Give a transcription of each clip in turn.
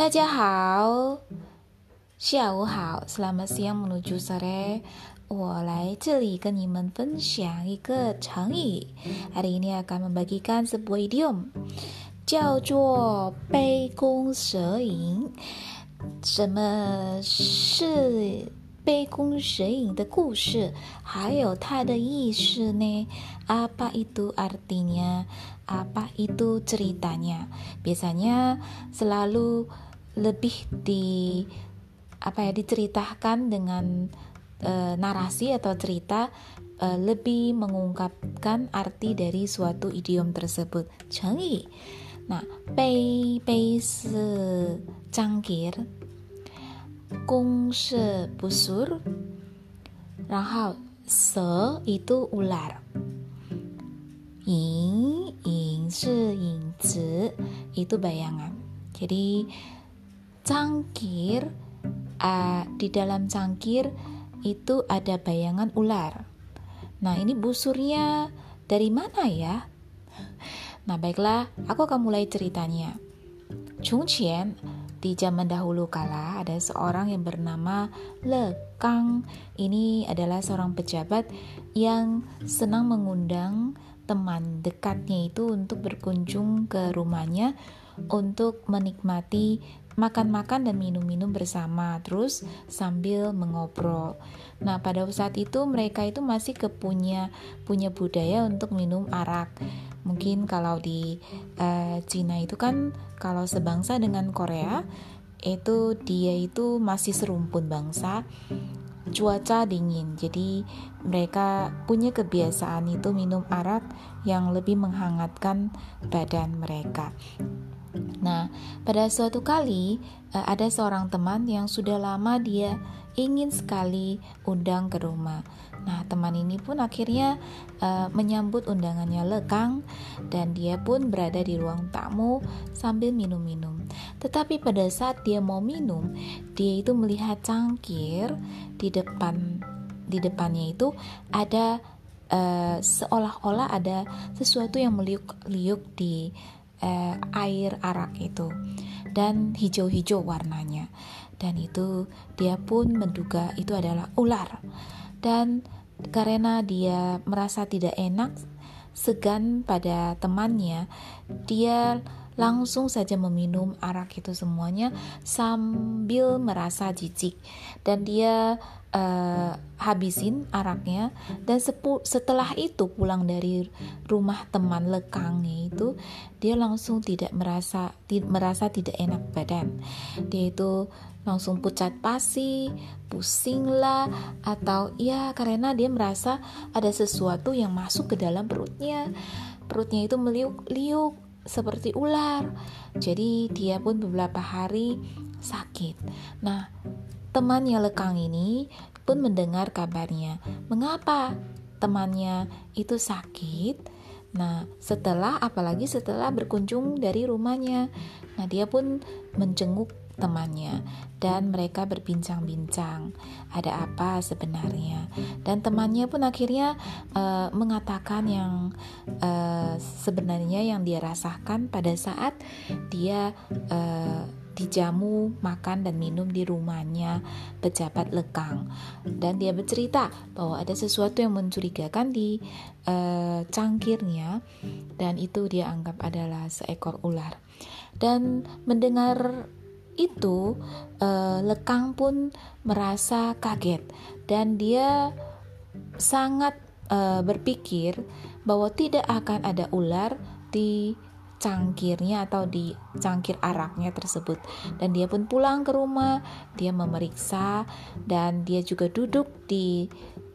大家好 下午好 selamat siang menuju sore. 我来这里跟你们分享一个成语. Hari ini akan membagikan sebuah idiom 叫做杯弓蛇影. 什么是杯弓蛇影的故事? 还有它的意思呢? Apa itu artinya? Apa itu ceritanya? Biasanya selalu lebih diceritakan dengan narasi atau cerita lebih mengungkapkan arti dari suatu idiom tersebut. 成语. Nah, 杯是cangkir, 弓是busur, 然后蛇 itu ular. 影是影子, itu bayangan. Jadi cangkir, di dalam cangkir itu ada bayangan ular. Nah, ini busurnya dari mana ya? Nah, baiklah, aku akan mulai ceritanya. Chongqian, di zaman dahulu kala ada seorang yang bernama Le Kang. Ini adalah seorang pejabat yang senang mengundang teman dekatnya itu untuk berkunjung ke rumahnya untuk menikmati makan-makan dan minum-minum bersama, terus sambil mengobrol. Nah, pada saat itu mereka itu masih punya budaya untuk minum arak. Mungkin kalau di Cina itu kan, kalau sebangsa dengan Korea, itu dia itu masih serumpun bangsa. Cuaca dingin, jadi mereka punya kebiasaan itu minum arak yang lebih menghangatkan badan mereka. Nah, pada suatu kali ada seorang teman yang sudah lama dia ingin sekali undang ke rumah. Nah, teman ini pun akhirnya menyambut undangannya Le Kang, dan dia pun berada di ruang tamu sambil minum-minum. Tetapi pada saat dia mau minum, dia itu melihat cangkir di depannya itu ada seolah-olah ada sesuatu yang meliuk-liuk di air arak itu, dan hijau-hijau warnanya, dan itu dia pun menduga itu adalah ular. Dan karena dia merasa tidak enak, segan pada temannya, dia langsung saja meminum arak itu semuanya sambil merasa jijik, dan dia habisin araknya. Dan setelah itu pulang dari rumah teman Le Kangnya itu, dia langsung merasa tidak enak badan. Dia itu langsung pucat pasi, pusing lah, atau ya karena dia merasa ada sesuatu yang masuk ke dalam perutnya itu meliuk-liuk seperti ular. Jadi dia pun beberapa hari sakit. Nah, temannya Le Kang ini pun mendengar kabarnya. Mengapa temannya itu sakit? Nah, apalagi setelah berkunjung dari rumahnya. Nah, dia pun menjenguk temannya dan mereka berbincang-bincang. Ada apa sebenarnya? Dan temannya pun akhirnya mengatakan yang sebenarnya yang dia rasakan pada saat dia dijamu makan dan minum di rumahnya pejabat Le Kang. Dan dia bercerita bahwa ada sesuatu yang mencurigakan di cangkirnya, dan itu dia anggap adalah seekor ular. Dan mendengar itu, Le Kang pun merasa kaget, dan dia sangat berpikir bahwa tidak akan ada ular di cangkirnya atau di cangkir araknya tersebut. Dan dia pun pulang ke rumah, dia memeriksa, dan dia juga duduk di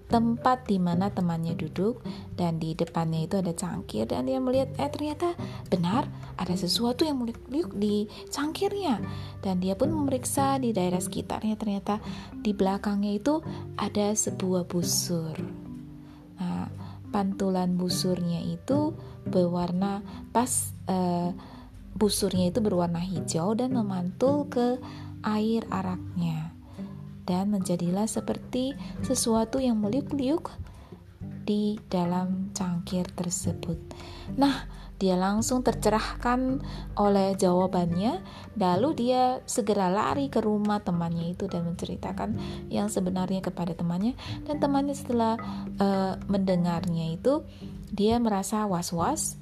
tempat di mana temannya duduk, dan di depannya itu ada cangkir, dan dia melihat ternyata benar ada sesuatu yang meliuk-liuk di cangkirnya. Dan dia pun memeriksa di daerah sekitarnya, ternyata di belakangnya itu ada sebuah busur. Nah, pantulan busurnya itu berwarna hijau dan memantul ke air araknya, dan menjadilah seperti sesuatu yang meliuk-liuk di dalam cangkir tersebut. Nah, dia langsung tercerahkan oleh jawabannya, lalu dia segera lari ke rumah temannya itu dan menceritakan yang sebenarnya kepada temannya. Dan temannya setelah mendengarnya itu, dia merasa was-was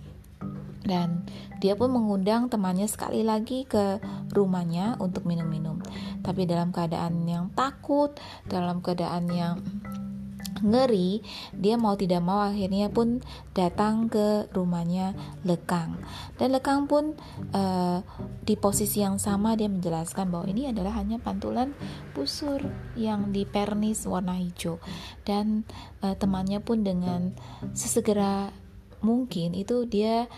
dan dia pun mengundang temannya sekali lagi ke rumahnya untuk minum-minum. Tapi dalam keadaan yang takut, dalam keadaan yang ngeri, dia mau tidak mau akhirnya pun datang ke rumahnya Le Kang. Dan Le Kang pun di posisi yang sama dia menjelaskan bahwa ini adalah hanya pantulan busur yang di pernis warna hijau. Dan temannya pun dengan sesegera mungkin itu dia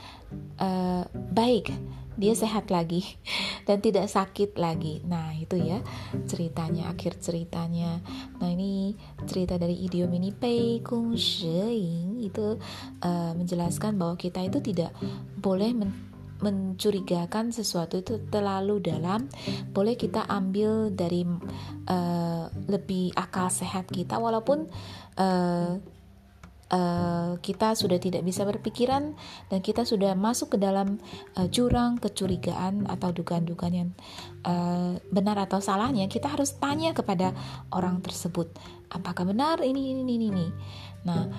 baik, dia sehat lagi dan tidak sakit lagi. Nah, itu ya ceritanya, akhir ceritanya. Nah, ini cerita dari idiom ini Pei Kung Sheng itu menjelaskan bahwa kita itu tidak boleh mencurigakan sesuatu itu terlalu dalam. Boleh kita ambil dari lebih akal sehat kita, walaupun kita sudah tidak bisa berpikiran dan kita sudah masuk ke dalam jurang kecurigaan atau dugaan-dugaan yang benar atau salahnya, kita harus tanya kepada orang tersebut, apakah benar ini. Nah,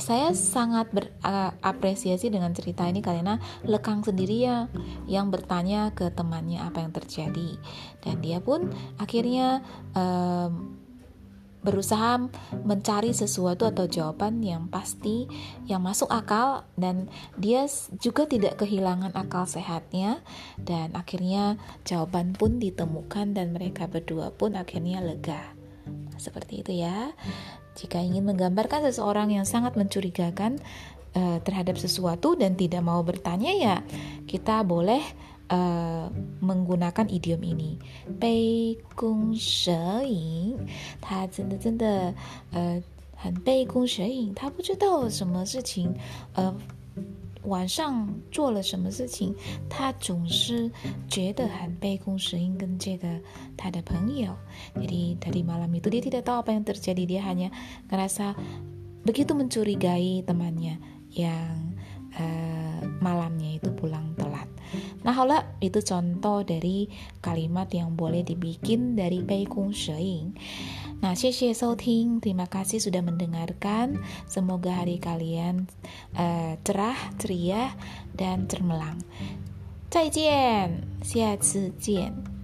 saya sangat berapresiasi dengan cerita ini karena Le Kang sendiri yang bertanya ke temannya apa yang terjadi, dan dia pun akhirnya berusaha mencari sesuatu atau jawaban yang pasti, yang masuk akal, dan dia juga tidak kehilangan akal sehatnya, dan akhirnya jawaban pun ditemukan dan mereka berdua pun akhirnya lega. Seperti itu ya. Jika ingin menggambarkan seseorang yang sangat mencurigakan terhadap sesuatu dan tidak mau bertanya, ya kita boleh menggunakan idiom ini Pei Kung Sheng. 他真的很Pei Kung Sheng， 他不知道什么事情晚上做了什么事情，他总是觉得很Pei Kung Sheng跟这个他的朋友。 Jadi dari malam itu dia tidak tahu apa yang terjadi, dia hanya ngerasa begitu mencurigai temannya yang malamnya itu pulang telat. Nah, hola, itu contoh dari kalimat yang boleh dibikin dari Pei Kung Sheng. Nah, 谢谢收听, terima kasih sudah mendengarkan. Semoga hari kalian cerah, ceria, dan cermelang. 再见，下次见。